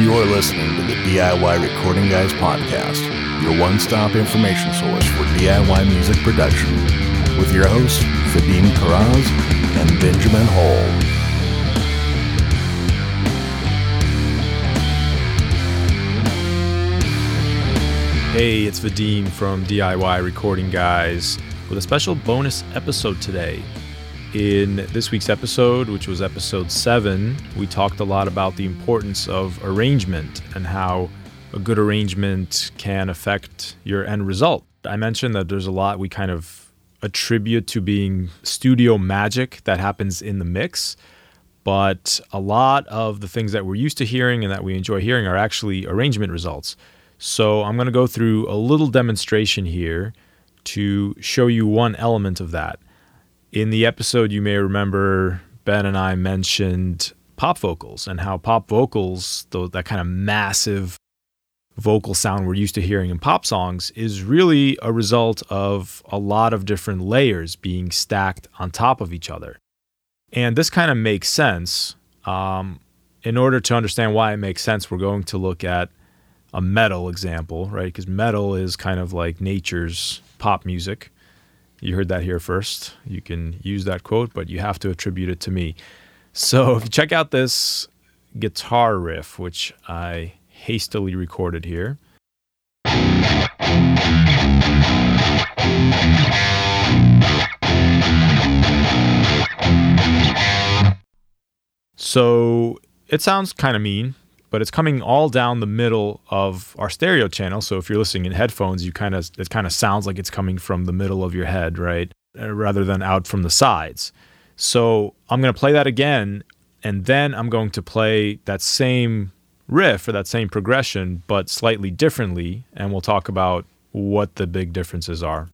You are listening to the DIY Recording Guys podcast, your one-stop information source for DIY music production, with your hosts, Vadim Karaz and Benjamin Hall. Hey, it's Vadim from DIY Recording Guys with a special bonus episode today. In this week's episode, which was episode 7, we talked a lot about the importance of arrangement and how a good arrangement can affect your end result. I mentioned that there's a lot we kind of attribute to being studio magic that happens in the mix, but a lot of the things that we're used to hearing and that we enjoy hearing are actually arrangement results. So I'm going to go through a little demonstration here to show you one element of that. In the episode, you may remember Ben and I mentioned pop vocals and how pop vocals, that kind of massive vocal sound we're used to hearing in pop songs, is really a result of a lot of different layers being stacked on top of each other. And this kind of makes sense. In order to understand why it makes sense, we're going to look at a metal example, right? Because metal is kind of like nature's pop music. You heard that here first. You can use that quote, but you have to attribute it to me. So if you check out this guitar riff, which I hastily recorded here. So it sounds kind of mean, but it's coming all down the middle of our stereo channel. So if you're listening in headphones, it kind of sounds like it's coming from the middle of your head, right? Rather than out from the sides. So I'm going to play that again, and then I'm going to play that same riff or that same progression, but slightly differently, and we'll talk about what the big differences are.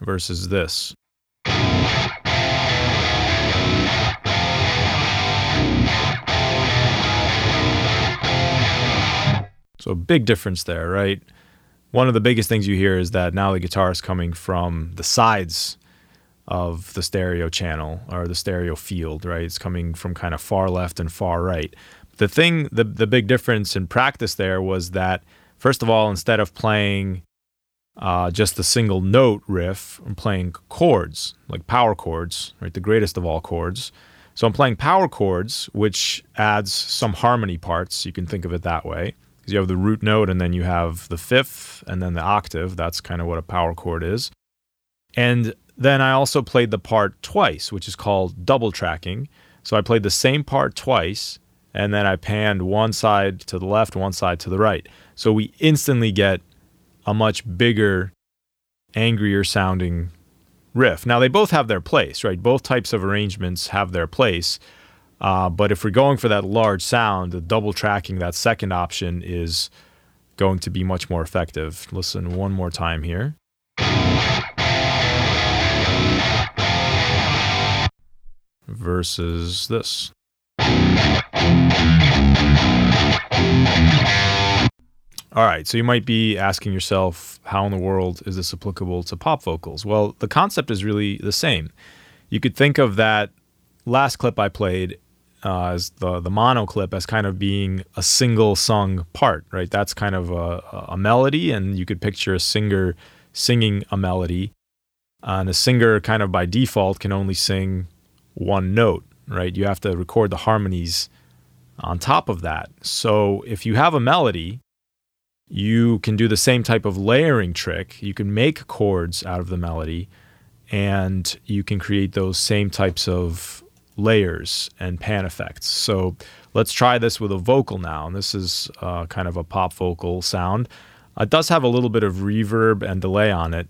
Versus this. So big difference there, right? One of the biggest things you hear is that now the guitar is coming from the sides of the stereo channel or the stereo field, right? It's coming from kind of far left and far right. The big difference in practice there was that, first of all, instead of playing just the single note riff, I'm playing chords, like power chords, right? The greatest of all chords. So I'm playing power chords, which adds some harmony parts. You can think of it that way, because you have the root note and then you have the fifth and then the octave. That's kind of what a power chord is. And then I also played the part twice, which is called double tracking. So I played the same part twice, and then I panned one side to the left, one side to the right. So we instantly get a much bigger, angrier sounding riff. Now, they both have their place, right? Both types of arrangements have their place. But if we're going for that large sound, the double tracking, that second option, is going to be much more effective. Listen one more time here. Versus this. All right, so you might be asking yourself, how in the world is this applicable to pop vocals? Well, the concept is really the same. You could think of that last clip I played as the mono clip as kind of being a single sung part, right? That's kind of a melody, and you could picture a singer singing a melody. And a singer kind of by default can only sing one note, right? You have to record the harmonies on top of that. So if you have a melody, you can do the same type of layering trick. You can make chords out of the melody, and you can create those same types of layers and pan effects. So let's try this with a vocal now. And this is kind of a pop vocal sound. It does have a little bit of reverb and delay on it,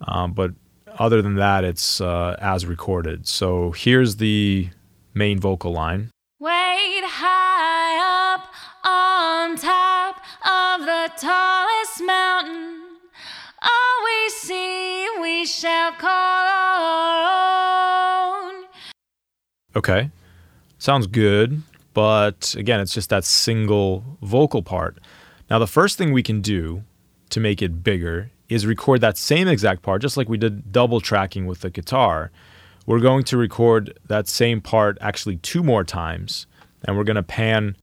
but other than that, it's as recorded. So here's the main vocal line. Wait high up on top of the tallest mountain, all we see we shall call our own. Okay, sounds good, but again, it's just that single vocal part. Now, the first thing we can do to make it bigger is record that same exact part, just like we did double tracking with the guitar. We're going to record that same part actually 2 more times, and we're going to pan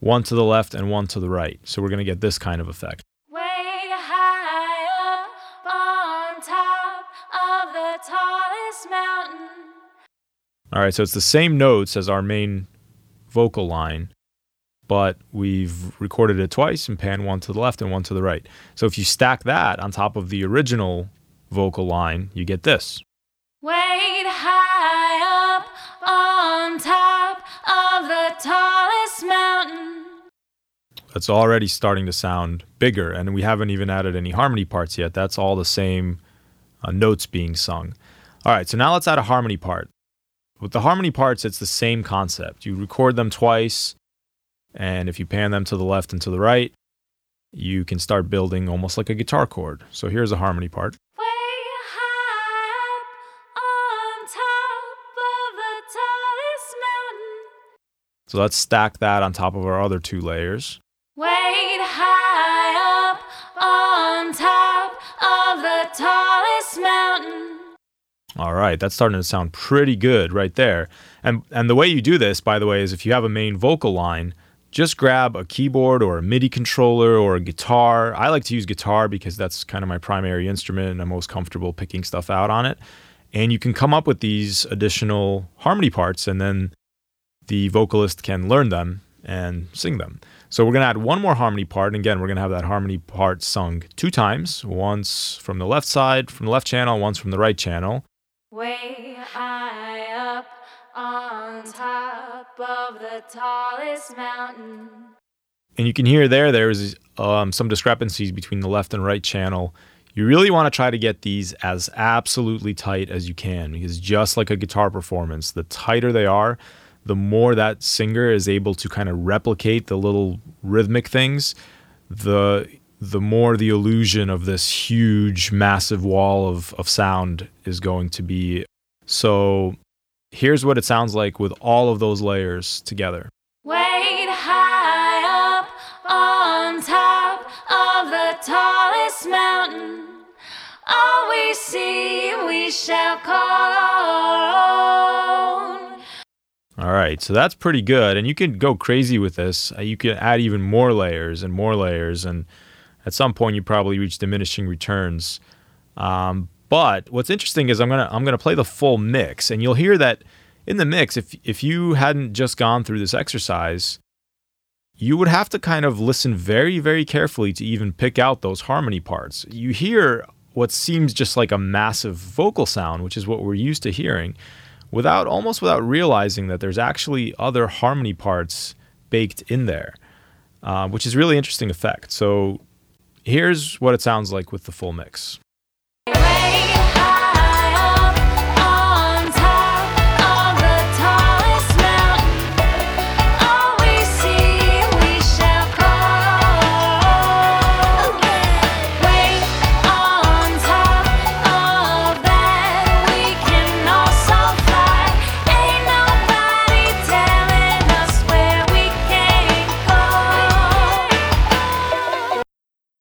1 to the left and 1 to the right. So we're going to get this kind of effect. Way high up on top of the tallest mountain. All right, so it's the same notes as our main vocal line, but we've recorded it twice and panned 1 to the left and 1 to the right. So if you stack that on top of the original vocal line, you get this. Way high up on top of the tallest mountain. That's already starting to sound bigger, and we haven't even added any harmony parts yet. That's all the same notes being sung. All right, so now let's add a harmony part. With the harmony parts, it's the same concept. You record them twice, and if you pan them to the left and to the right, you can start building almost like a guitar chord. So here's a harmony part. Way high up on top of the tallest mountain. So let's stack that on top of our other 2 layers. Way high up on top of the tallest mountain. All right, that's starting to sound pretty good right there. And the way you do this, by the way, is if you have a main vocal line, just grab a keyboard or a MIDI controller or a guitar. I like to use guitar because that's kind of my primary instrument and I'm most comfortable picking stuff out on it. And you can come up with these additional harmony parts and then the vocalist can learn them and sing them. So we're going to add 1 more harmony part. And again, we're going to have that harmony part sung 2 times, once from the left side, from the left channel, once from the right channel. Way high up on top of the tallest mountain. And you can hear there's some discrepancies between the left and right channel. You really want to try to get these as absolutely tight as you can, because just like a guitar performance, the tighter they are, the more that singer is able to kind of replicate the little rhythmic things, the more the illusion of this huge, massive wall of sound is going to be. So here's what it sounds like with all of those layers together. Way high up on top of the tallest mountain. All we see, we shall call our own. All right, so that's pretty good. And you can go crazy with this. You can add even more layers and at some point, you probably reach diminishing returns. But what's interesting is I'm gonna play the full mix, and you'll hear that in the mix, if you hadn't just gone through this exercise, you would have to kind of listen very, very carefully to even pick out those harmony parts. You hear what seems just like a massive vocal sound, which is what we're used to hearing, almost without realizing that there's actually other harmony parts baked in there, which is really interesting effect. So here's what it sounds like with the full mix.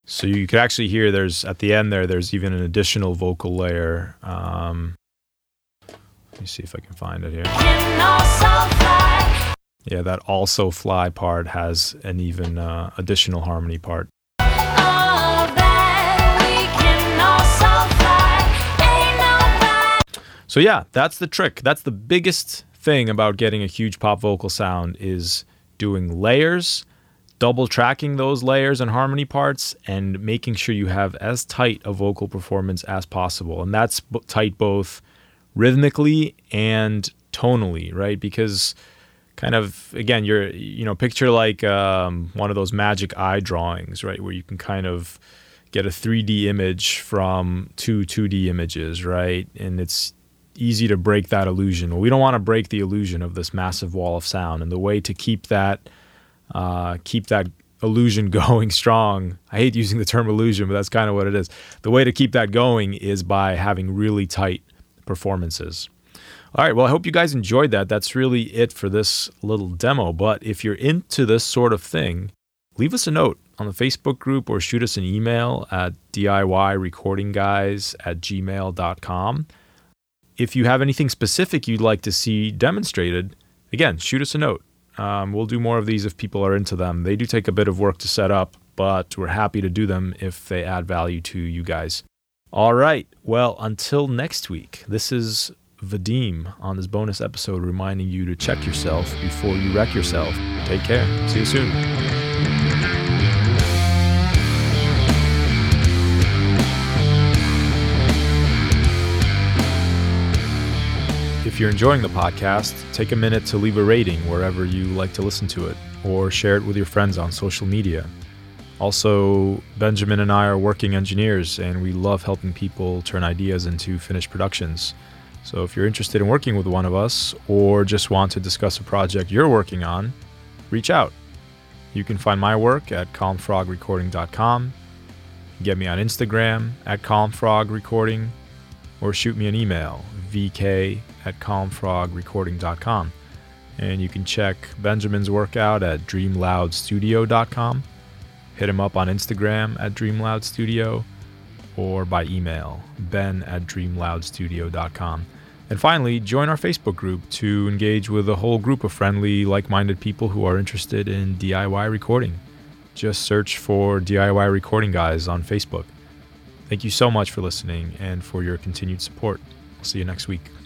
So you could actually hear at the end there's even an additional vocal layer. Let me see if I can find it here. Yeah, that also fly part has an even additional harmony part. So yeah, that's the trick. That's the biggest thing about getting a huge pop vocal sound is doing layers, double tracking those layers and harmony parts, and making sure you have as tight a vocal performance as possible. And that's tight both rhythmically and tonally, right? Because kind of, again, picture like one of those magic eye drawings, right? Where you can kind of get a 3D image from 2 2D images, right? And it's easy to break that illusion. Well, we don't want to break the illusion of this massive wall of sound. And the way to keep that illusion going strong. I hate using the term illusion, but that's kind of what it is. The way to keep that going is by having really tight performances. All right, well, I hope you guys enjoyed that. That's really it for this little demo. But if you're into this sort of thing, leave us a note. on the Facebook group or shoot us an email at DIYRecordingGuys@gmail.com. If you have anything specific you'd like to see demonstrated, again, shoot us a note. We'll do more of these if people are into them. They do take a bit of work to set up, but we're happy to do them if they add value to you guys. All right. Well, until next week, this is Vadim on this bonus episode reminding you to check yourself before you wreck yourself. Take care. See you soon. If you're enjoying the podcast, take a minute to leave a rating wherever you like to listen to it, or share it with your friends on social media. Also, Benjamin and I are working engineers, and we love helping people turn ideas into finished productions. So if you're interested in working with one of us, or just want to discuss a project you're working on, reach out. You can find my work at CalmFrogRecording.com, get me on Instagram at CalmFrogRecording, or shoot me an email, vk@calmfrogrecording.com. And you can check Benjamin's work out at DreamLoudStudio.com. Hit him up on Instagram at DreamLoudStudio or by email, ben@DreamLoudStudio.com. And finally, join our Facebook group to engage with a whole group of friendly, like-minded people who are interested in DIY recording. Just search for DIY Recording Guys on Facebook. Thank you so much for listening and for your continued support. I'll see you next week.